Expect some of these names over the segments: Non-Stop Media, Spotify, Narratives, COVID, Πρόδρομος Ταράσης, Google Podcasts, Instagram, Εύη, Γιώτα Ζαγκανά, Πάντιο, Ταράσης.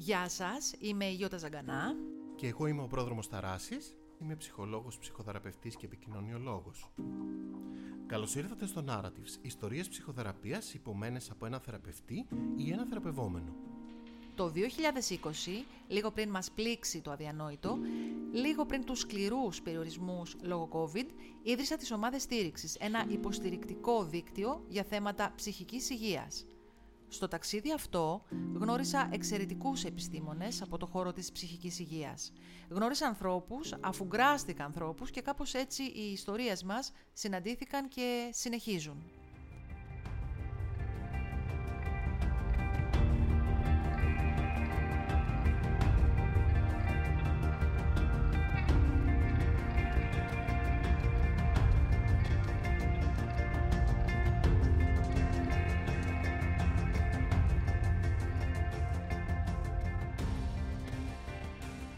Γεια σας, είμαι η Γιώτα Ζαγκανά. Και εγώ είμαι ο πρόδρομος Ταράσης. Είμαι ψυχολόγος, ψυχοθεραπευτής και επικοινωνιολόγος. Καλώς ήρθατε στο Narratives, ιστορίες ψυχοθεραπείας υπομένες από ένα θεραπευτή ή ένα θεραπευόμενο. Το 2020, λίγο πριν μας πλήξει το αδιανόητο, λίγο πριν τους σκληρούς περιορισμούς λόγω COVID, ίδρυσα τις ομάδες στήριξης, ένα υποστηρικτικό δίκτυο για θέματα ψυχικής υγείας. Στο ταξίδι αυτό γνώρισα εξαιρετικούς επιστήμονες από το χώρο της ψυχικής υγείας. Γνώρισα ανθρώπους, αφουγκράστηκα ανθρώπους και κάπως έτσι οι ιστορίες μας συναντήθηκαν και συνεχίζουν.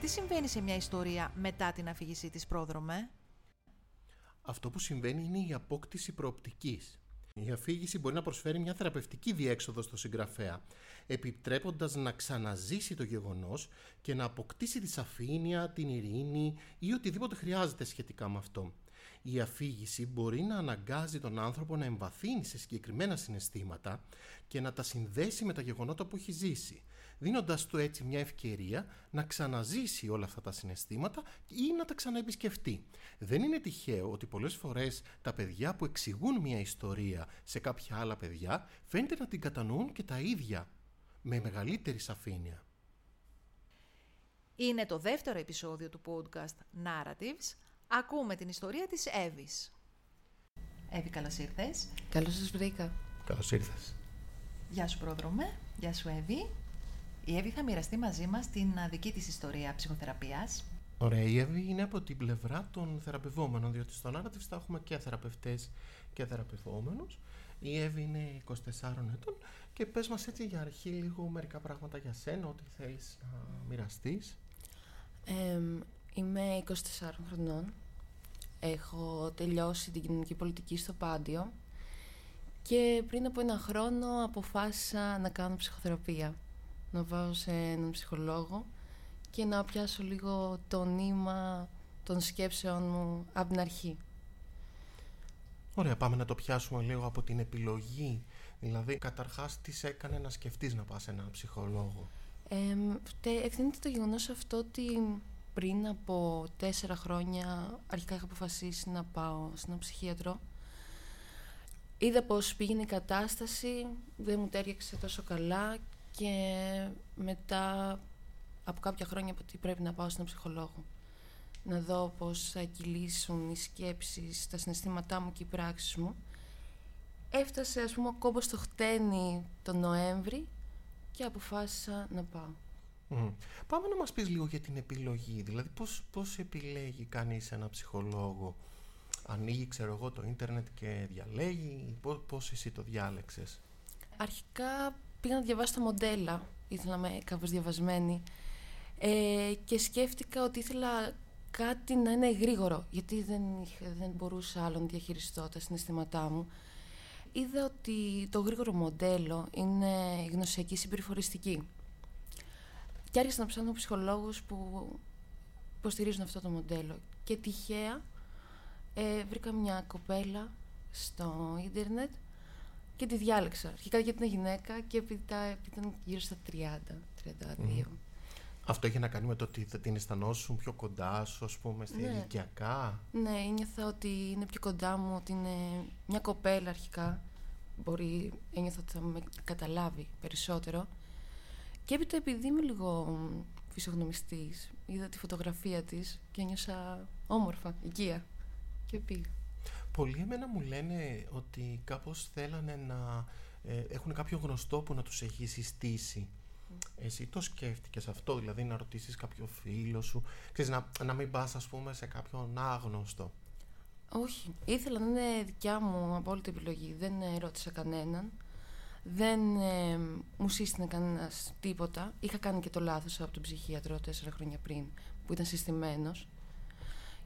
Τι συμβαίνει σε μια ιστορία μετά την αφήγησή της, πρόδρομε? Αυτό που συμβαίνει είναι η απόκτηση προοπτικής. Η αφήγηση μπορεί να προσφέρει μια θεραπευτική διέξοδο στο συγγραφέα, επιτρέποντας να ξαναζήσει το γεγονός και να αποκτήσει τη σαφήνεια, την ειρήνη ή οτιδήποτε χρειάζεται σχετικά με αυτό. Η αφήγηση μπορεί να αναγκάζει τον άνθρωπο να εμβαθύνει σε συγκεκριμένα συναισθήματα και να τα συνδέσει με τα γεγονότα που έχει ζήσει, δίνοντας του έτσι μια ευκαιρία να ξαναζήσει όλα αυτά τα συναισθήματα ή να τα ξαναεπισκεφτεί. Δεν είναι τυχαίο ότι πολλές φορές τα παιδιά που εξηγούν μια ιστορία σε κάποια άλλα παιδιά φαίνεται να την κατανοούν και τα ίδια με μεγαλύτερη σαφήνεια. Είναι το δεύτερο επεισόδιο του podcast Narratives. Ακούμε την ιστορία της Εύης. Εύη, καλώς ήρθες. Καλώς σας βρήκα. Καλώς ήρθες. Γεια σου, πρόδρομε. Γεια σου, Εύη. Η Εύη θα μοιραστεί μαζί μας την δική της ιστορία ψυχοθεραπείας. Ωραία, η Εύη είναι από την πλευρά των θεραπευόμενων, διότι στο Narratives θα έχουμε και θεραπευτές και θεραπευόμενους. Η Εύη είναι 24 ετών και πες μας έτσι για αρχή λίγο μερικά πράγματα για σένα, ό,τι θέλεις να μοιραστείς. Είμαι 24 χρονών. Έχω τελειώσει την κοινωνική πολιτική στο Πάντιο και πριν από ένα χρόνο αποφάσισα να κάνω ψυχοθεραπεία, να πάω σε έναν ψυχολόγο και να πιάσω λίγο το νήμα των σκέψεων μου από την αρχή. Ωραία, πάμε να το πιάσουμε λίγο από την επιλογή. Δηλαδή, καταρχάς, τι σε έκανε να σκεφτείς να πας σε έναν ψυχολόγο? Ευθύνεται το γεγονός αυτό ότι πριν από 4 χρόνια αρχικά είχα αποφασίσει να πάω σε έναν ψυχίατρο. Είδα πως πήγαινε η κατάσταση, δεν μου τέριαξε τόσο καλά και μετά από κάποια χρόνια είπα ότι πρέπει να πάω σε έναν ψυχολόγο. Να δω πως θα κυλήσουν οι σκέψεις, τα συναισθήματά μου και οι πράξεις μου. Έφτασε ας πούμε ο κόμπος στο χτένι τον Νοέμβρη και αποφάσισα να πάω. Πάμε να μας πεις λίγο για την επιλογή. Δηλαδή πώς επιλέγει κανείς ένα ψυχολόγο? Ανοίγει το ίντερνετ και διαλέγει? Πώς εσύ το διάλεξες? Αρχικά πήγα να διαβάσω τα μοντέλα. Ήθελα να είμαι κάπως διαβασμένη και σκέφτηκα ότι ήθελα κάτι να είναι γρήγορο, γιατί δεν μπορούσα άλλο να διαχειριστώ τα συναισθήματά μου. Είδα ότι το γρήγορο μοντέλο είναι η γνωσιακή συμπεριφοριστική. Και άρχισα να ψάχνω ψυχολόγους που υποστηρίζουν αυτό το μοντέλο. Και τυχαία βρήκα μια κοπέλα στο ίντερνετ και τη διάλεξα. Αρχικά γιατί ήταν γυναίκα και ήταν γύρω στα 30-32. Αυτό είχε να κάνει με το ότι θα την αισθανόσουν πιο κοντά σου, ας πούμε, στη ηλικιακά? Ναι, ένιωθα ότι είναι πιο κοντά μου, ότι είναι μια κοπέλα αρχικά. Ένιωθα ότι θα με καταλάβει περισσότερο. Και έπειτα, επειδή είμαι λίγο φυσιογνωμιστής, είδα τη φωτογραφία της και νιώσα όμορφα, οικία, και πήγα. Πολλοί εμένα μου λένε ότι κάπως θέλανε να έχουν κάποιο γνωστό που να τους έχει συστήσει. Εσύ το σκέφτηκες αυτό, δηλαδή να ρωτήσεις κάποιο φίλο σου, ξέρεις, να μην πας ας πούμε σε κάποιον άγνωστο? Όχι, ήθελα να είναι δικιά μου απόλυτη επιλογή, δεν ρώτησα κανέναν. Δεν μου σύστηνε κανένας τίποτα. Είχα κάνει και το λάθος από τον ψυχίατρο 4 χρόνια πριν, που ήταν συστημένος.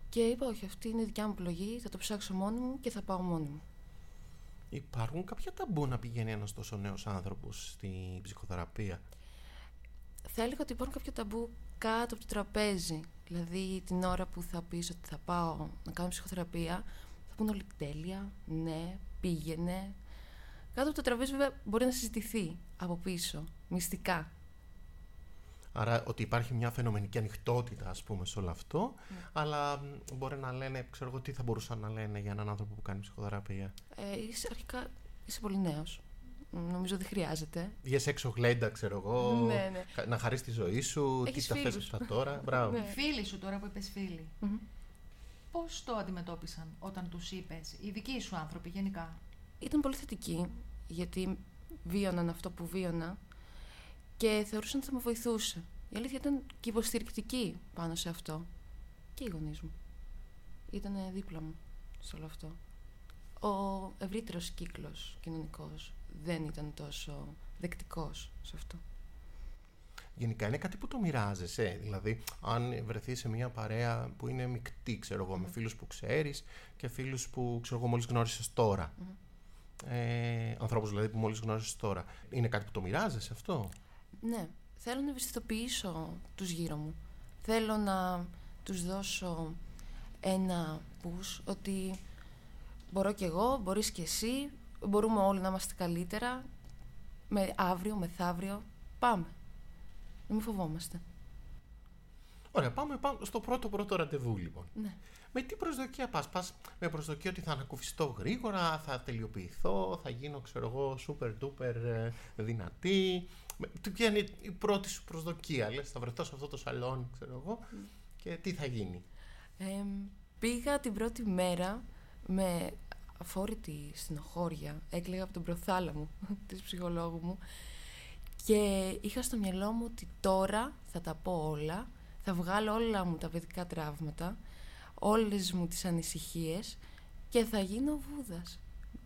Και είπα, όχι, αυτή είναι η δικιά μου επιλογή, θα το ψάξω μόνη μου και θα πάω μόνη μου. Υπάρχουν κάποια ταμπού να πηγαίνει ένας τόσο νέος άνθρωπος στην ψυχοθεραπεία? θα έλεγα ότι υπάρχουν κάποια ταμπού κάτω από το τραπέζι. Δηλαδή, την ώρα που θα πεις ότι θα πάω να κάνω ψυχοθεραπεία, θα πούνε όλοι τέλεια, ναι, πήγαινε. Κάτω από το τραπέζι, βέβαια, μπορεί να συζητηθεί από πίσω, μυστικά. Άρα, ότι υπάρχει μια φαινομενική ανοιχτότητα, ας πούμε, σε όλο αυτό, αλλά μπορεί να λένε, ξέρω εγώ, τι θα μπορούσαν να λένε για έναν άνθρωπο που κάνει ψυχοθεραπεία. Αρχικά, είσαι πολύ νέος. Νομίζω δεν χρειάζεται. Βγες έξω γλέντα, ξέρω εγώ. Ναι, ναι. Να χαρείς τη ζωή σου. Έχεις τι τα θες αυτά τώρα. Μπράβο. Ναι. Φίλοι σου, τώρα που είπες φίλοι. Mm-hmm. Πώς το αντιμετώπισαν όταν τους είπες, οι δικοί σου άνθρωποι γενικά? Ήταν πολύ θετικοί, γιατί βίωναν αυτό που βίωνα και θεωρούσαν ότι θα με βοηθούσε. Η αλήθεια ήταν και υποστηρικτική πάνω σε αυτό. Και οι γονείς μου. Ήταν δίπλα μου σε όλο αυτό. Ο ευρύτερος κύκλος κοινωνικός δεν ήταν τόσο δεκτικός σε αυτό. Γενικά είναι κάτι που το μοιράζεσαι. Δηλαδή, αν βρεθείς σε μια παρέα που είναι μεικτή, ξέρω εγώ, με φίλους που ξέρεις και φίλους που, ξέρω εγώ, μόλις γνώρισες τώρα. Ανθρώπους δηλαδή που μόλις γνώρισες τώρα. Είναι κάτι που το μοιράζεσαι αυτό? Ναι. Θέλω να ευαισθητοποιήσω τους γύρω μου. Θέλω να τους δώσω ένα push ότι μπορώ κι εγώ, μπορείς κι εσύ, μπορούμε όλοι να είμαστε καλύτερα, με αύριο, μεθαύριο, πάμε. Να μην φοβόμαστε. Ωραία, πάμε στο πρώτο ραντεβού λοιπόν. Ναι. Με τι προσδοκία πας με προσδοκία ότι θα ανακουφιστώ γρήγορα, θα τελειοποιηθώ, θα γίνω, ξέρω εγώ, super duper δυνατή? Ποια είναι η πρώτη σου προσδοκία? Λες, θα βρεθώ σε αυτό το σαλόνι, ξέρω εγώ, και τι θα γίνει? Πήγα την πρώτη μέρα με αφόρητη στενοχώρια, έκλαιγα από τον προθάλαμο της ψυχολόγου μου και είχα στο μυαλό μου ότι τώρα θα τα πω όλα, θα βγάλω όλα μου τα παιδικά τραύματα, όλες μου τις ανησυχίες και θα γίνω Βούδας.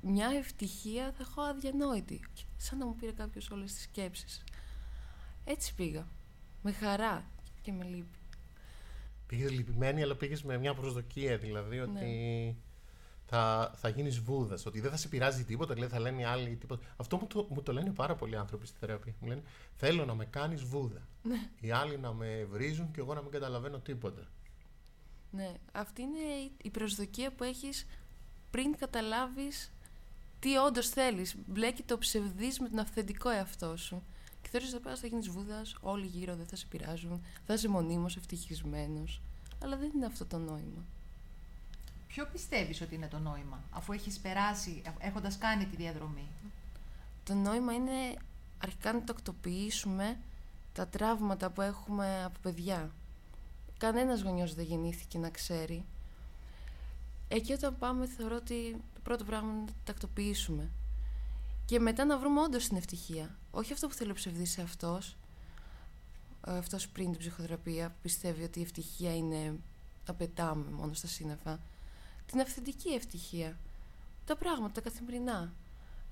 Μια ευτυχία θα έχω αδιανόητη, σαν να μου πήρε κάποιος όλες τις σκέψεις. Έτσι πήγα, με χαρά και με λύπη. Πήγες λυπημένη, αλλά πήγες με μια προσδοκία, δηλαδή ότι... Ναι. Θα γίνεις Βούδας, ότι δεν θα σε πειράζει τίποτα, δηλαδή θα λένε οι άλλοι τίποτα. Αυτό μου το λένε πάρα πολλοί άνθρωποι στη θεραπεία. Μου λένε, θέλω να με κάνεις Βούδα. Ναι. Οι άλλοι να με βρίζουν και εγώ να μην καταλαβαίνω τίποτα. Ναι, αυτή είναι η προσδοκία που έχεις πριν καταλάβεις τι όντως θέλεις. Μπλέκει το ψευδής με τον αυθεντικό εαυτό σου. Και θεωρείς ότι θα γίνεις Βούδας, όλοι γύρω δεν θα σε πειράζουν, θα είσαι μονίμως ευτυχισμένος. Αλλά δεν είναι αυτό το νόημα. Ποιο πιστεύεις ότι είναι το νόημα, αφού έχεις περάσει, έχοντας κάνει τη διαδρομή? Το νόημα είναι αρχικά να τακτοποιήσουμε τα τραύματα που έχουμε από παιδιά. Κανένας γονιός δεν γεννήθηκε να ξέρει. Εκεί όταν πάμε θεωρώ ότι το πρώτο πράγμα είναι να τακτοποιήσουμε. Και μετά να βρούμε όντως την ευτυχία. Όχι αυτό που θέλει ο ψευδής αυτός πριν την ψυχοθεραπεία, που πιστεύει ότι η ευτυχία είναι να πετάμε μόνο στα σύννεφα. Την αυθεντική ευτυχία, τα πράγματα, τα καθημερινά.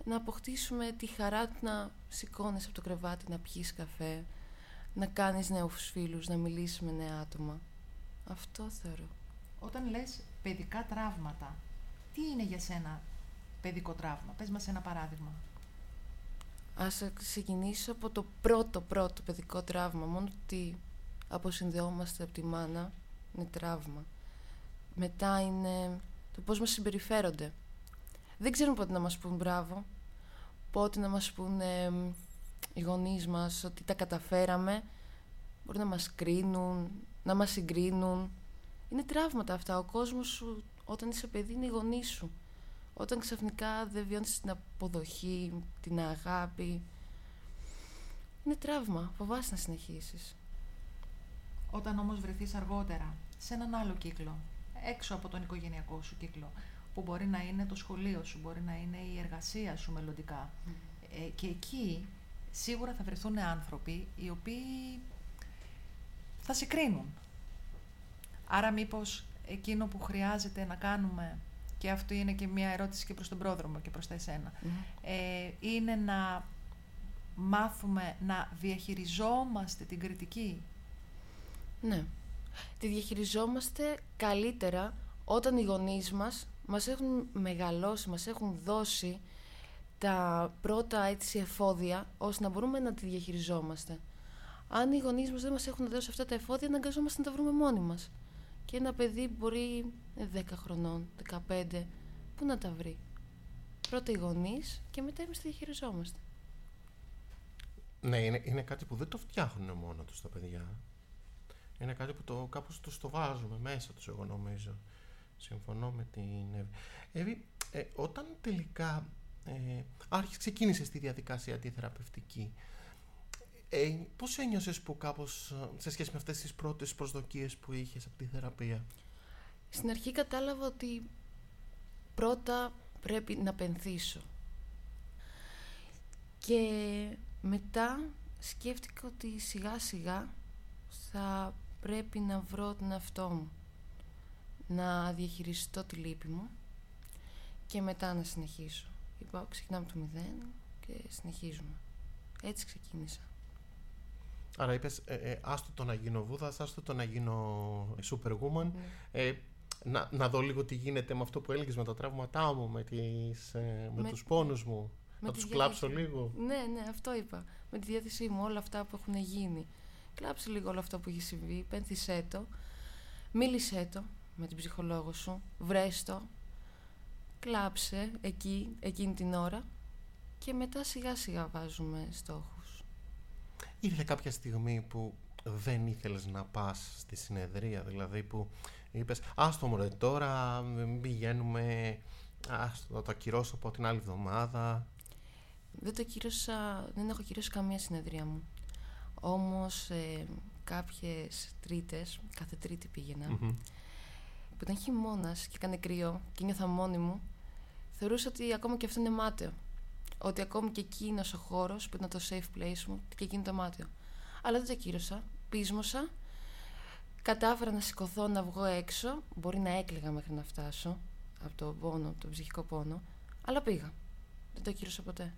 Να αποκτήσουμε τη χαρά του να σηκώνεσαι από το κρεβάτι, να πιεις καφέ, να κάνεις νέους φίλους, να μιλήσεις με νέα άτομα. Αυτό θεωρώ. Όταν λες παιδικά τραύματα, τι είναι για σένα παιδικό τραύμα? Πες μας ένα παράδειγμα. Ας ξεκινήσω από το πρώτο παιδικό τραύμα. Μόνο ότι αποσυνδεόμαστε από τη μάνα είναι τραύμα. Μετά είναι το πώς μας συμπεριφέρονται. Δεν ξέρουν πότε να μας πούν μπράβο, πότε να μας πούν οι γονείς μας ότι τα καταφέραμε. Μπορεί να μας κρίνουν, να μας συγκρίνουν. Είναι τραύματα αυτά. Ο κόσμος σου όταν είσαι παιδί είναι οι γονείς σου. Όταν ξαφνικά δεν βιώνεις την αποδοχή, την αγάπη, είναι τραύμα. Φοβάσαι να συνεχίσεις. Όταν όμως βρεθείς αργότερα σε έναν άλλο κύκλο, έξω από τον οικογενειακό σου κύκλο, που μπορεί να είναι το σχολείο σου, μπορεί να είναι η εργασία σου μελλοντικά. Και εκεί σίγουρα θα βρεθούν άνθρωποι οι οποίοι θα σε κρίνουν. Άρα μήπως εκείνο που χρειάζεται να κάνουμε, και αυτό είναι και μια ερώτηση και προς τον πρόδρομο και προς τα εσένα, είναι να μάθουμε να διαχειριζόμαστε την κριτική. Ναι. Τη διαχειριζόμαστε καλύτερα όταν οι γονείς μας έχουν μεγαλώσει, μας έχουν δώσει τα πρώτα έτσι εφόδια ώστε να μπορούμε να τη διαχειριζόμαστε. αν οι γονείς μας δεν μας έχουν δώσει αυτά τα εφόδια, αναγκαζόμαστε να τα βρούμε μόνοι μας. Και ένα παιδί μπορεί 10 χρονών, 15, πού να τα βρει? Πρώτα οι γονείς και μετά εμείς τα διαχειριζόμαστε. Ναι, είναι κάτι που δεν το φτιάχνουν μόνο τους τα παιδιά. Είναι κάτι που κάπως τους το βάζουμε μέσα τους, εγώ νομίζω. Συμφωνώ με την Εύη. Εύη, όταν τελικά ξεκίνησες τη διαδικασία τη θεραπευτική, πώς ένιωσες που κάπως, σε σχέση με αυτές τις πρώτες προσδοκίες που είχες από τη θεραπεία? Στην αρχή κατάλαβα ότι πρώτα πρέπει να πενθήσω. Και μετά σκέφτηκα ότι σιγά σιγά θα πρέπει να βρω τον εαυτό μου, να διαχειριστώ τη λύπη μου και μετά να συνεχίσω. Είπα, ξεκινάμε από το 0 και συνεχίζουμε. Έτσι ξεκίνησα. Άρα είπες, άστο το να γίνω Βούδας, άστο το να γίνω Superwoman. Ναι. Να δω λίγο τι γίνεται με αυτό που έλεγες, με τα τραύματά μου, με τους πόνους μου. Να τους κλάψω λίγο. Ναι, αυτό είπα. Με τη διάθεσή μου, όλα αυτά που έχουν γίνει. Κλάψε λίγο όλο αυτό που έχει συμβεί, πένθησέ το, μίλησέ το με την ψυχολόγο σου, βρες το, κλάψε εκείνη την ώρα και μετά σιγά σιγά βάζουμε στόχους. Ήρθε κάποια στιγμή που δεν ήθελες να πας στη συνεδρία, δηλαδή που είπες «Άστο μωρέ τώρα, πηγαίνουμε, θα το ακυρώσω από την άλλη εβδομάδα». Δεν έχω ακυρώσει καμία συνεδρία μου. Όμως κάποιες τρίτες, κάθε τρίτη πήγαινα, που ήταν χειμώνας και έκανε κρύο και νιώθα μόνη μου, θεωρούσα ότι ακόμα και αυτό είναι μάταιο. Ότι ακόμη και εκείνος ο χώρος που ήταν το safe place μου, και εκείνο το μάταιο. Αλλά δεν το κύρωσα, πείσμωσα, κατάφερα να σηκωθώ, να βγω έξω, μπορεί να έκλαιγα μέχρι να φτάσω από τον πόνο, από τον ψυχικό πόνο, αλλά πήγα, δεν το κύρωσα ποτέ.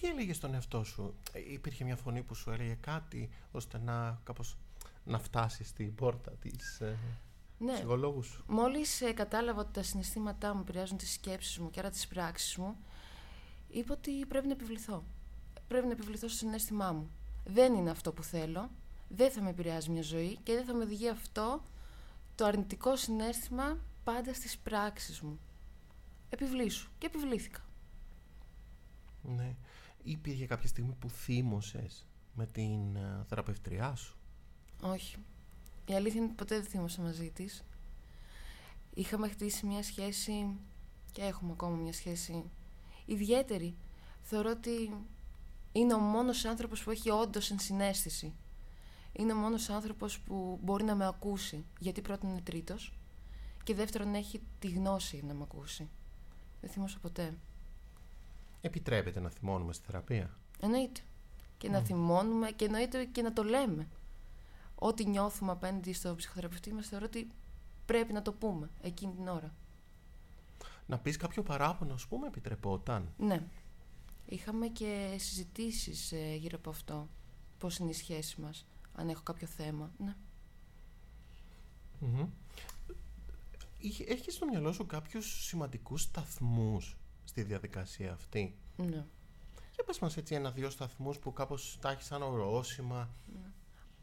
Τι έλεγες στον εαυτό σου? Υπήρχε μια φωνή που σου έλεγε κάτι ώστε να κάπως να φτάσεις στην πόρτα της ψυχολόγου σου? Μόλις κατάλαβα ότι τα συναισθήματά μου επηρεάζουν τις σκέψεις μου και άρα τις πράξεις μου, είπα ότι πρέπει να επιβληθώ. Πρέπει να επιβληθώ στο συναίσθημά μου. Δεν είναι αυτό που θέλω, δεν θα με επηρεάζει μια ζωή και δεν θα με οδηγεί αυτό το αρνητικό συναίσθημα πάντα στις πράξεις μου. Επιβλήσου. Και επιβλήθηκα. Ναι. Υπήρχε κάποια στιγμή που θύμωσες με την θεραπευτριά σου? Όχι. Η αλήθεια είναι ότι ποτέ δεν θύμωσα μαζί της. Είχαμε χτίσει μια σχέση και έχουμε ακόμα μια σχέση ιδιαίτερη. Θεωρώ ότι είναι ο μόνος άνθρωπος που έχει όντως ενσυναίσθηση. Είναι ο μόνος άνθρωπος που μπορεί να με ακούσει. Γιατί πρώτον είναι τρίτος και δεύτερον έχει τη γνώση να με ακούσει. Δεν θύμωσα ποτέ. Επιτρέπεται να θυμώνουμε στη θεραπεία? Εννοείται. Και να θυμώνουμε και εννοείται και να το λέμε. Ό,τι νιώθουμε απέναντι στο ψυχοθεραπευτή μας, θεωρώ ότι πρέπει να το πούμε εκείνη την ώρα. Να πεις κάποιο παράπονο, ας πούμε, επιτρεπόταν? Ναι. Είχαμε και συζητήσεις γύρω από αυτό. Πώς είναι η σχέση μας, αν έχω κάποιο θέμα. Ναι. Mm-hmm. Έχεις στο μυαλό σου κάποιους σημαντικούς σταθμούς στη διαδικασία αυτή? Ναι. Για πες μας έτσι ένα-δύο σταθμούς που κάπως τα έχεις σαν ορόσημα. Ναι.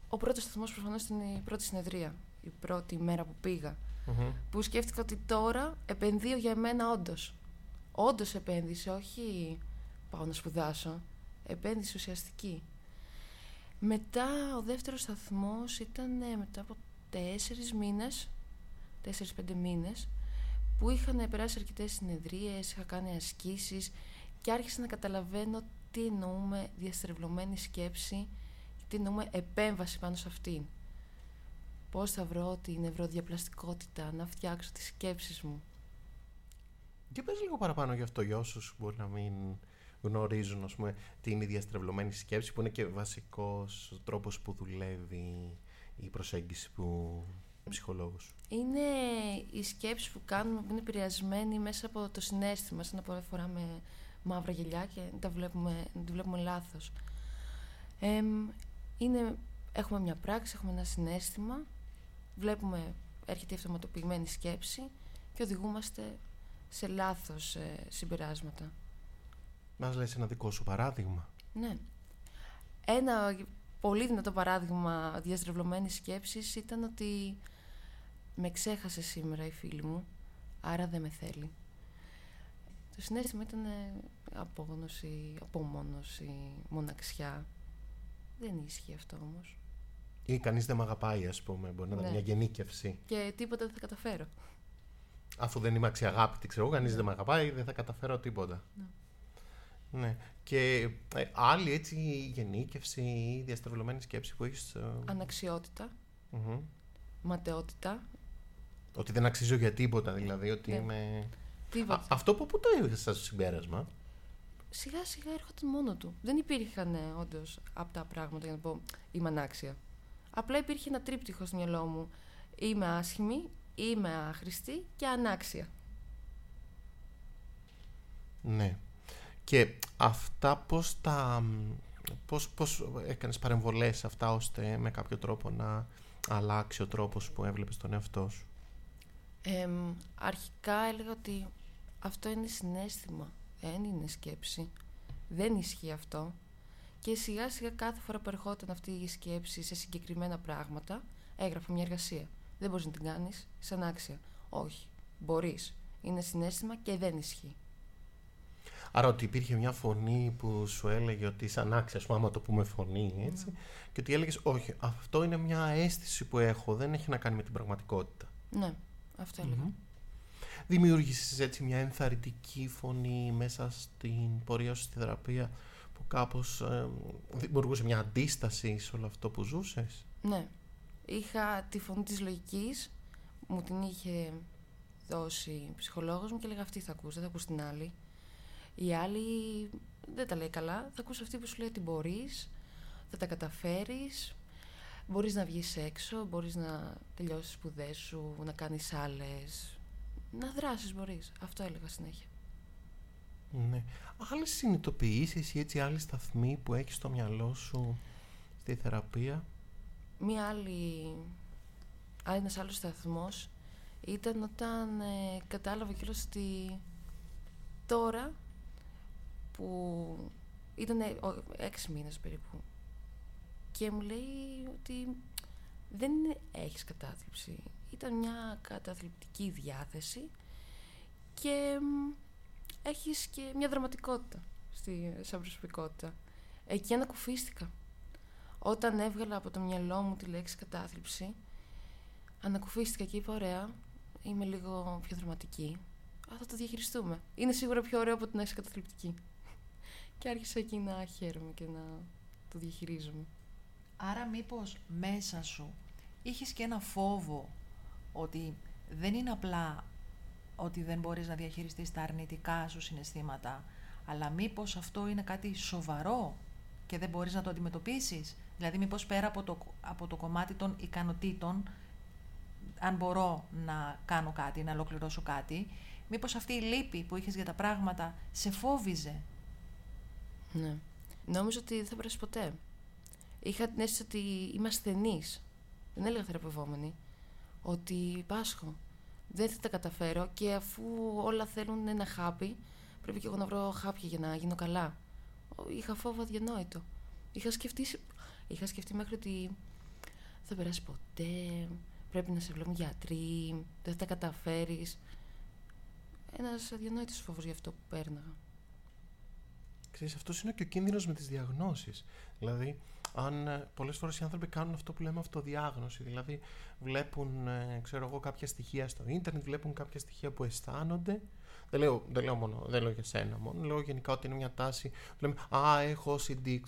Ο πρώτος σταθμός προφανώς ήταν η πρώτη συνεδρία, η πρώτη μέρα που πήγα, που σκέφτηκα ότι τώρα επενδύω για εμένα όντως. Όντως επένδυση, όχι πάω να σπουδάσω, επένδυση ουσιαστική. Μετά ο δεύτερος σταθμός ήταν μετά από 4-5 μήνες, που είχαν περάσει αρκετές συνεδρίες, είχα κάνει ασκήσεις και άρχισα να καταλαβαίνω τι εννοούμε διαστρεβλωμένη σκέψη, τι εννοούμε επέμβαση πάνω σε αυτήν. Πώς θα βρω τη νευροδιαπλαστικότητα, να φτιάξω τις σκέψεις μου. Και πες λίγο παραπάνω γι' αυτό για όσους μπορεί να μην γνωρίζουν, ας πούμε, τι είναι η διαστρεβλωμένη σκέψη, που είναι και βασικός τρόπος που δουλεύει η προσέγγιση που... Ψυχολόγος. Είναι η σκέψη που κάνουμε που είναι επηρεασμένη μέσα από το συναίσθημα, σαν να φοράμε μαύρα γυαλιά και να τη βλέπουμε λάθος. Έχουμε μια πράξη, έχουμε ένα συναίσθημα, βλέπουμε, έρχεται η αυτοματοποιημένη σκέψη και οδηγούμαστε σε λάθος συμπεράσματα. Μας λες ένα δικό σου παράδειγμα? Ναι. Ένα πολύ δυνατό παράδειγμα διαστρεβλωμένης σκέψης ήταν ότι με ξέχασε σήμερα η φίλη μου, άρα δεν με θέλει. Το συνέστημα ήταν απόγνωση, απομόνωση, μοναξιά. Δεν ίσχυε αυτό όμως. Ή κανείς δεν με αγαπάει, ας πούμε, μπορεί να είναι μια γενίκευση. Και τίποτα δεν θα καταφέρω. Αφού δεν είμαι αξιαγάπητη, ξέρω, κανείς δεν με αγαπάει, δεν θα καταφέρω τίποτα. Ναι. Ναι. Και άλλη έτσι γενίκευση ή διαστρεβλωμένη σκέψη που έχεις... Αναξιότητα, ματαιότητα. Ότι δεν αξίζω για τίποτα, δηλαδή, ότι είμαι... Τίποτα. Αυτό που το είδες σαν συμπέρασμα. Σιγά σιγά έρχονταν μόνο του. Δεν υπήρχαν όντως απτά πράγματα για να πω είμαι ανάξια. Απλά υπήρχε ένα τρίπτυχο στο μυαλό μου. Είμαι άσχημη, είμαι άχρηστη και ανάξια. Ναι. Και αυτά πώς τα... Πώς έκανες παρεμβολές σε αυτά ώστε με κάποιο τρόπο να αλλάξει ο τρόπος που έβλεπες τον εαυτό σου? Αρχικά έλεγα ότι αυτό είναι συναίσθημα. Δεν είναι σκέψη. Δεν ισχύει αυτό. Και σιγά σιγά κάθε φορά που ερχόταν αυτή η σκέψη σε συγκεκριμένα πράγματα, έγραφα μια εργασία. Δεν μπορείς να την κάνεις, είσαι ανάξια. Όχι, μπορείς. Είναι συναίσθημα και δεν ισχύει. Άρα ότι υπήρχε μια φωνή που σου έλεγε ότι είσαι ανάξια, σου άμα το πούμε φωνή, έτσι, και ότι έλεγες όχι, αυτό είναι μια αίσθηση που έχω, δεν έχει να κάνει με την πραγματικότητα. Ναι, αυτό έλεγα. Δημιούργησες έτσι μια ενθαρρυντική φωνή μέσα στην πορεία σου στη θεραπεία που κάπως δημιουργούσε μια αντίσταση σε όλο αυτό που ζούσες? Ναι. Είχα τη φωνή της λογικής, μου την είχε δώσει ο ψυχολόγος μου και έλεγα αυτή θα ακούς, δεν θα ακούς την άλλη. Η άλλη δεν τα λέει καλά, θα ακούς αυτή που σου λέει ότι μπορείς, θα τα καταφέρεις, μπορείς να βγεις έξω, μπορείς να τελειώσεις τις σπουδές σου, να κάνεις άλλες... Να δράσεις μπορείς. Αυτό έλεγα συνέχεια. Ναι. Άλλες συνειδητοποιήσεις ή έτσι άλλη σταθμή που έχεις στο μυαλό σου στη θεραπεία? Μία άλλη... Ένας άλλος σταθμός ήταν όταν κατάλαβα κιόλας ότι τώρα που ήταν 6 μήνες περίπου και μου λέει ότι δεν έχεις κατάθλιψη. Ήταν μια καταθλιπτική διάθεση και έχεις και μια δραματικότητα σαν προσωπικότητα. Εκεί ανακουφίστηκα. Όταν έβγαλα από το μυαλό μου τη λέξη κατάθλιψη, ανακουφίστηκα και είπα ωραία, είμαι λίγο πιο δραματική, αλλά θα το διαχειριστούμε. Είναι σίγουρα πιο ωραίο από το να είσαι καταθλιπτική. Και άρχισα εκεί να χαίρομαι και να το διαχειρίζομαι. Άρα μήπως μέσα σου είχες και ένα φόβο ότι δεν είναι απλά ότι δεν μπορείς να διαχειριστείς τα αρνητικά σου συναισθήματα, αλλά μήπως αυτό είναι κάτι σοβαρό και δεν μπορείς να το αντιμετωπίσεις? Δηλαδή μήπως πέρα από το κομμάτι των ικανοτήτων, αν μπορώ να κάνω κάτι, να ολοκληρώσω κάτι, μήπως αυτή η λύπη που είχες για τα πράγματα σε φόβιζε? Ναι. Νόμιζα ότι δεν θα περάσει ποτέ. Είχα την αίσθηση ότι είμαι ασθενής. Δεν έλεγα θεραπευόμενη. Ότι πάσχω, δεν θα τα καταφέρω και αφού όλα θέλουν ένα χάπι, πρέπει και εγώ να βρω χάπια για να γίνω καλά. Είχα φόβο αδιανόητο. Είχα σκεφτεί μέχρι ότι θα περάσει ποτέ, πρέπει να σε βλέπουν γιατροί, δεν θα τα καταφέρεις. Ένας αδιανόητος φόβος για αυτό που πέρναγα. Ξέρεις, αυτός είναι και ο κίνδυνος με τις διαγνώσεις. Δηλαδή, αν πολλές φορές οι άνθρωποι κάνουν αυτό που λέμε αυτοδιάγνωση, δηλαδή βλέπουν κάποια στοιχεία στο ίντερνετ, βλέπουν κάποια στοιχεία που αισθάνονται. Δεν λέω για σένα μόνο, λέω γενικά ότι είναι μια τάση που λέμε «Α, έχω OCD,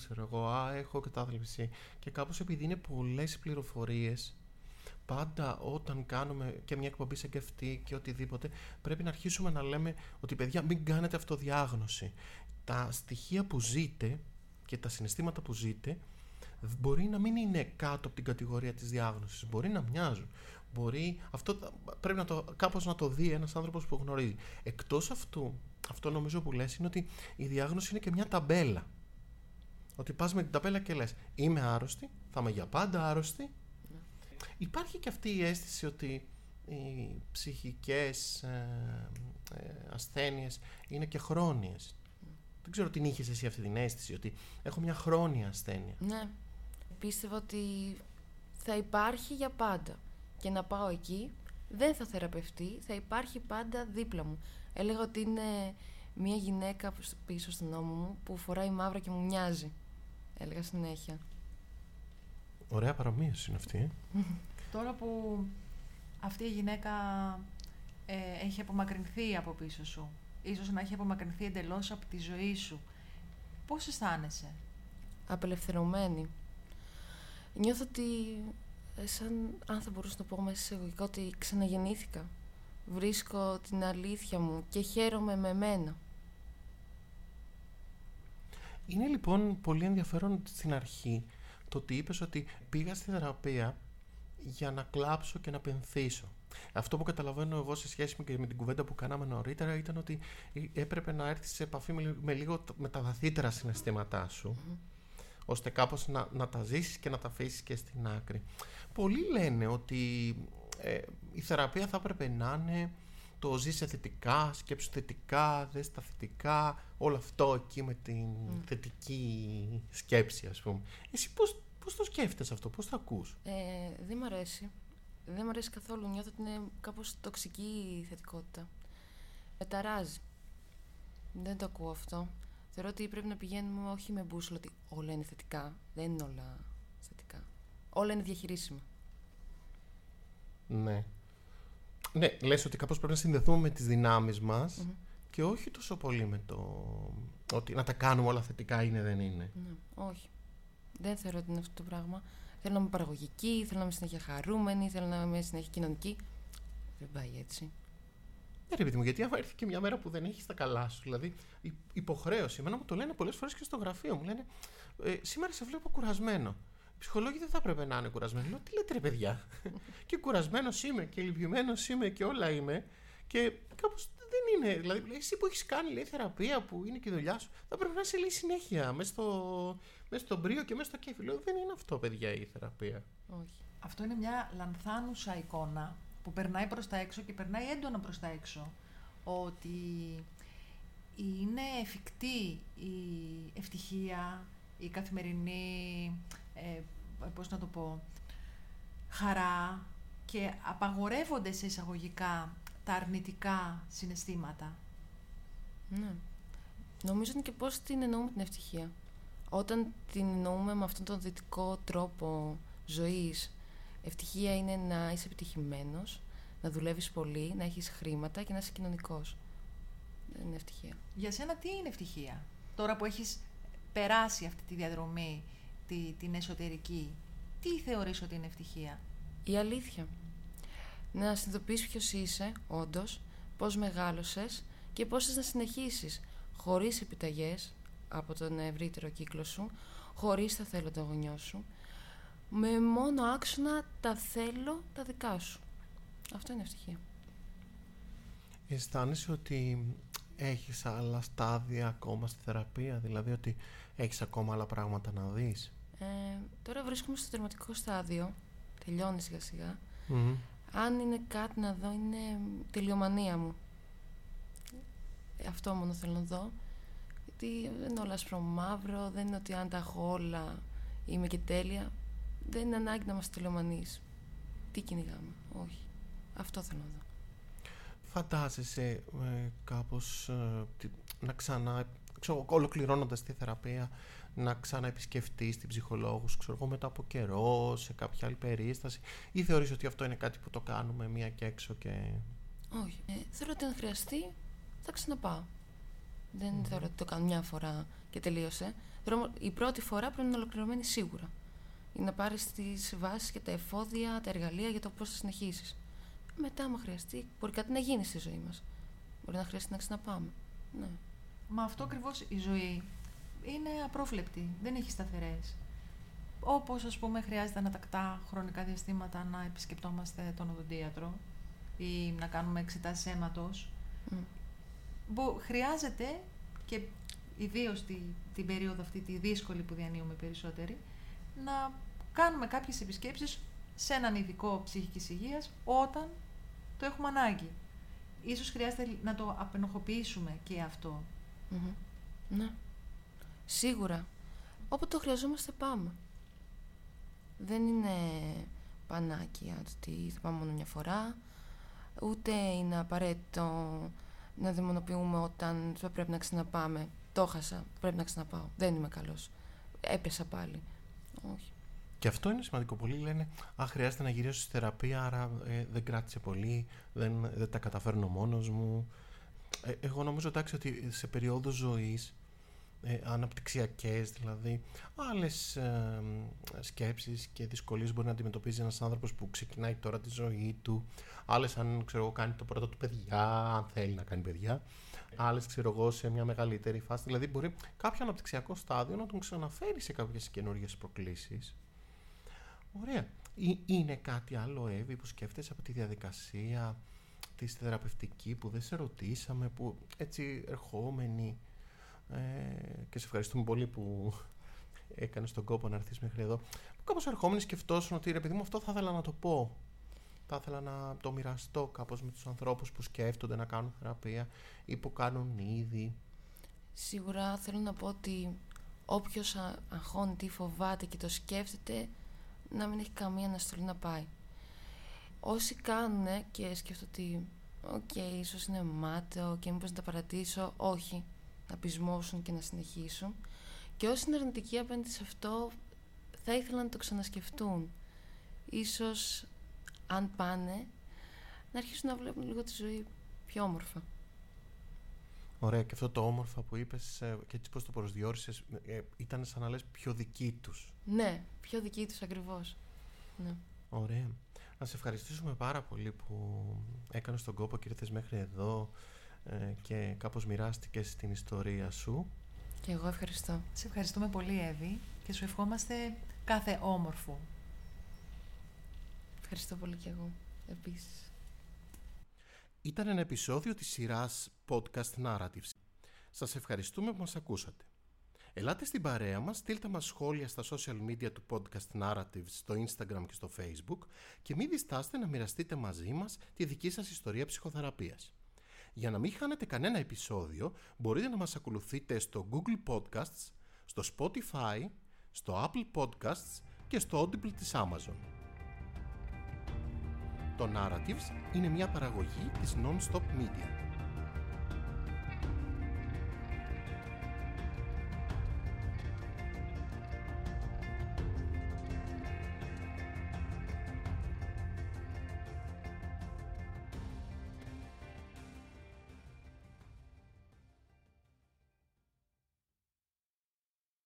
έχω κατάθλιψη». Και κάπως επειδή είναι πολλές οι πληροφορίες, πάντα όταν κάνουμε και μια εκπομπή σαν και αυτή και οτιδήποτε, πρέπει να αρχίσουμε να λέμε ότι παιδιά μην κάνετε αυτοδιάγνωση. Τα στοιχεία που ζείτε και τα συναισθήματα που ζείτε μπορεί να μην είναι κάτω από την κατηγορία της διάγνωσης, μπορεί να μοιάζουν, αυτό πρέπει κάπως να το δει ένας άνθρωπος που γνωρίζει. Εκτός αυτού, αυτό νομίζω που λες είναι ότι η διάγνωση είναι και μια ταμπέλα. Ότι πας με την ταμπέλα και λες είμαι άρρωστη, θα είμαι για πάντα άρρωστη. Yeah. Υπάρχει και αυτή η αίσθηση ότι οι ψυχικές ασθένειες είναι και χρόνιες. Δεν ξέρω τι είχες εσύ αυτή την αίσθηση, ότι έχω μια χρόνια ασθένεια. Ναι. πίστευα ότι θα υπάρχει για πάντα. Και να πάω εκεί, δεν θα θεραπευτεί, θα υπάρχει πάντα δίπλα μου. Έλεγα ότι είναι μια γυναίκα πίσω στον ώμο μου που φοράει μαύρα και μου μοιάζει. Έλεγα συνέχεια. Ωραία παρομοίωση είναι αυτή. Τώρα που αυτή η γυναίκα έχει απομακρυνθεί από πίσω σου, ίσως να έχει απομακρυνθεί εντελώς από τη ζωή σου, πώς αισθάνεσαι? Απελευθερωμένη. Νιώθω ότι, σαν, αν θα μπορούσα να το πω μέσα σε εγωγικά, ότι ξαναγεννήθηκα. Βρίσκω την αλήθεια μου και χαίρομαι με μένα. Είναι λοιπόν πολύ ενδιαφέρον στην αρχή το ότι είπες ότι πήγα στη θεραπεία για να κλάψω και να πενθήσω. Αυτό που καταλαβαίνω εγώ σε σχέση και με την κουβέντα που κάναμε νωρίτερα ήταν ότι έπρεπε να έρθεις σε επαφή με λίγο με τα βαθύτερα συναισθήματά σου, ώστε κάπως να τα ζήσεις και να τα αφήσεις και στην άκρη. Πολλοί λένε ότι η θεραπεία θα έπρεπε να είναι το ζήσε θετικά, σκέψου θετικά, δες τα θετικά, όλο αυτό εκεί με την θετική σκέψη, ας πούμε. Εσύ πώς το σκέφτεσαι αυτό, πώς το ακούς? Δεν μ' αρέσει. Δεν μ' αρέσει καθόλου. Νιώθω ότι είναι κάπως τοξική η θετικότητα. Με ταράζει. Δεν το ακούω αυτό. Θεωρώ ότι πρέπει να πηγαίνουμε όχι με μπούσουλα ότι όλα είναι θετικά. Δεν είναι όλα θετικά. Όλα είναι διαχειρίσιμα. Ναι. Ναι, λες ότι κάπως πρέπει να συνδεθούμε με τις δυνάμεις μας και όχι τόσο πολύ με το ότι να τα κάνουμε όλα θετικά είναι δεν είναι. Ναι, όχι. Δεν θεωρώ ότι είναι αυτό το πράγμα. Θέλω να είμαι παραγωγική, θέλω να είμαι συνέχεια χαρούμενη, θέλω να είμαι συνέχεια κοινωνική. Δεν πάει έτσι. Ναι, ρε παιδί μου, γιατί άμα έρθει και μια μέρα που δεν έχεις τα καλά σου, δηλαδή υποχρέωση. Εμένα μου το λένε πολλές φορές και στο γραφείο μου. Λένε σήμερα σε βλέπω κουρασμένο. Οι ψυχολόγοι δεν θα έπρεπε να είναι κουρασμένοι. Λέω, τι λέτε ρε παιδιά? Και κουρασμένος είμαι και λυπημένος είμαι και όλα είμαι. Και κάπως δεν είναι. Δηλαδή, εσύ που έχεις κάνει λέει, θεραπεία που είναι και η δουλειά σου, θα πρέπει να είσαι λέει συνέχεια μέσα στο μπρίο και μέσα στο κέφι. Λέω, δεν είναι αυτό, παιδιά, η θεραπεία. Όχι. Αυτό είναι μια λανθάνουσα εικόνα που περνάει προς τα έξω και περνάει έντονα προς τα έξω. Ότι είναι εφικτή η ευτυχία, η καθημερινή, πώς να το πω, χαρά και απαγορεύονται σε εισαγωγικά τα αρνητικά συναισθήματα. Ναι. Νομίζω είναι και πώς την εννοούμε την ευτυχία. Όταν την εννοούμε με αυτόν τον δυτικό τρόπο ζωής, ευτυχία είναι να είσαι επιτυχημένος, να δουλεύεις πολύ, να έχεις χρήματα και να είσαι κοινωνικός. Δεν είναι ευτυχία. Για σένα τι είναι ευτυχία? Τώρα που έχεις περάσει αυτή τη διαδρομή, την εσωτερική, τι θεωρείς ότι είναι ευτυχία? Η αλήθεια. Να συνειδητοποιείς ποιος είσαι, όντως, πώς μεγάλωσες και πώς θες να συνεχίσεις, χωρίς επιταγές από τον ευρύτερο κύκλο σου, χωρίς τα θέλω των γονιών σου, με μόνο άξονα τα θέλω τα δικά σου. Αυτό είναι ευτυχία. Αισθάνεσαι ότι έχεις άλλα στάδια ακόμα στη θεραπεία, δηλαδή ότι έχεις ακόμα άλλα πράγματα να δεις? Τώρα βρίσκομαι στο τερματικό στάδιο, τελειώνει σιγά σιγά. Αν είναι κάτι να δω, είναι τελειομανία μου. Αυτό μόνο θέλω να δω. Γιατί δεν είναι όλα ασπρομαύρο, δεν είναι ότι αν τα έχω όλα είμαι και τέλεια. Δεν είναι ανάγκη να είμαστε τελειομανείς. Τι κυνηγάμε, όχι. Αυτό θέλω να δω. Φαντάζεσαι κάπως να ξανά, ολοκληρώνοντας τη θεραπεία, να ξαναεπισκεφτείς την ψυχολόγο σου, ξέρω εγώ, μετά από καιρό, σε κάποια άλλη περίσταση, ή θεωρείς ότι αυτό είναι κάτι που το κάνουμε μία και έξω και... Όχι. Θεωρώ ότι αν χρειαστεί θα ξαναπάω. Δεν θεωρώ ότι το κάνω μια φορά και τελείωσε. Η πρώτη φορά πρέπει να είναι ολοκληρωμένη σίγουρα. Να πάρεις τις βάσεις και τα εφόδια, τα εργαλεία για το πώς θα συνεχίσεις. Μετά, άμα χρειαστεί, μπορεί κάτι να γίνει στη ζωή μας. Μπορεί να χρειαστεί να ξαναπάμε. Ναι. Μα αυτό ακριβώς η ζωή είναι απρόβλεπτη, δεν έχει σταθερές. Όπως, ας πούμε, χρειάζεται ανατακτά χρονικά διαστήματα να επισκεπτόμαστε τον οδοντίατρο ή να κάνουμε εξετάσεις αίματος. Χρειάζεται, και ιδίως την περίοδο αυτή τη δύσκολη που διανύουμε περισσότεροι, να κάνουμε κάποιες επισκέψεις σε έναν ειδικό ψυχικής υγείας όταν το έχουμε ανάγκη. Ίσως χρειάζεται να το απενοχοποιήσουμε και αυτό. Ναι. Σίγουρα. Όποτε το χρειαζόμαστε πάμε. δεν είναι πανάκια ότι θα πάμε μόνο μια φορά, ούτε είναι απαραίτητο να δαιμονοποιούμε όταν θα πρέπει να ξαναπάμε. Το χάσα, πρέπει να ξαναπάω, δεν είμαι καλός, έπεσα πάλι. Όχι. Και αυτό είναι σημαντικό. Πολλοί λένε χρειάζεται να γυρίσω στη θεραπεία, άρα δεν κράτησε πολύ, δεν τα καταφέρνω μόνος μου. Εγώ νομίζω ότι σε περιόδους ζωής, αναπτυξιακές δηλαδή, άλλες σκέψεις και δυσκολίες μπορεί να αντιμετωπίζει ένας άνθρωπος που ξεκινάει τώρα τη ζωή του, άλλες αν κάνει το πρώτο του παιδιά, αν θέλει να κάνει παιδιά, άλλες σε μια μεγαλύτερη φάση. Δηλαδή μπορεί κάποιο αναπτυξιακό στάδιο να τον ξαναφέρει σε κάποιες καινούργιες προκλήσεις. Ωραία. Είναι κάτι άλλο, Εύη, που σκέφτεσαι από τη διαδικασία τη θεραπευτική που δεν σε ρωτήσαμε, που έτσι ερχόμενοι, και σε ευχαριστούμε πολύ που έκανες τον κόπο να έρθεις μέχρι εδώ, που κάπως ερχόμενοι σκεφτόσουν ότι ρε παιδί μου, αυτό θα ήθελα να το πω, θα ήθελα να το μοιραστώ κάπως με τους ανθρώπους που σκέφτονται να κάνουν θεραπεία ή που κάνουν ήδη. Σίγουρα θέλω να πω ότι όποιος αγχώνει τι φοβάται και το σκέφτεται, να μην έχει καμία αναστολή να πάει. Όσοι κάνουν και σκέφτονται ότι ίσως είναι μάταιο και μήπως να τα παρατήσω, όχι, να πεισμώσουν και να συνεχίσουν. Και όσοι είναι αρνητικοί απέναντι σε αυτό, θα ήθελα να το ξανασκεφτούν. Ίσως, αν πάνε, να αρχίσουν να βλέπουν λίγο τη ζωή πιο όμορφα. Ωραία, και αυτό το όμορφα που είπες και έτσι πώς το προσδιορισες, ήταν σαν να λες πιο δική τους. Ναι, πιο δική τους ακριβώς. Ναι. Ωραία. Να σε ευχαριστήσουμε πάρα πολύ που έκανες τον κόπο και ήρθες μέχρι εδώ και κάπως μοιράστηκες την ιστορία σου. Και εγώ ευχαριστώ. Σε ευχαριστούμε πολύ, Εύη, και σου ευχόμαστε κάθε όμορφο. Ευχαριστώ πολύ και εγώ επίσης. Ήταν ένα επεισόδιο της σειράς podcast Narratives. Σας ευχαριστούμε που μας ακούσατε. Ελάτε στην παρέα μας, στείλτε μας σχόλια στα social media του podcast Narratives, στο Instagram και στο Facebook, και μην διστάστε να μοιραστείτε μαζί μας τη δική σας ιστορία ψυχοθεραπείας. Για να μην χάνετε κανένα επεισόδιο, μπορείτε να μας ακολουθείτε στο Google Podcasts, στο Spotify, στο Apple Podcasts και στο Audible της Amazon. Το Narratives είναι μια παραγωγή της Non-Stop Media.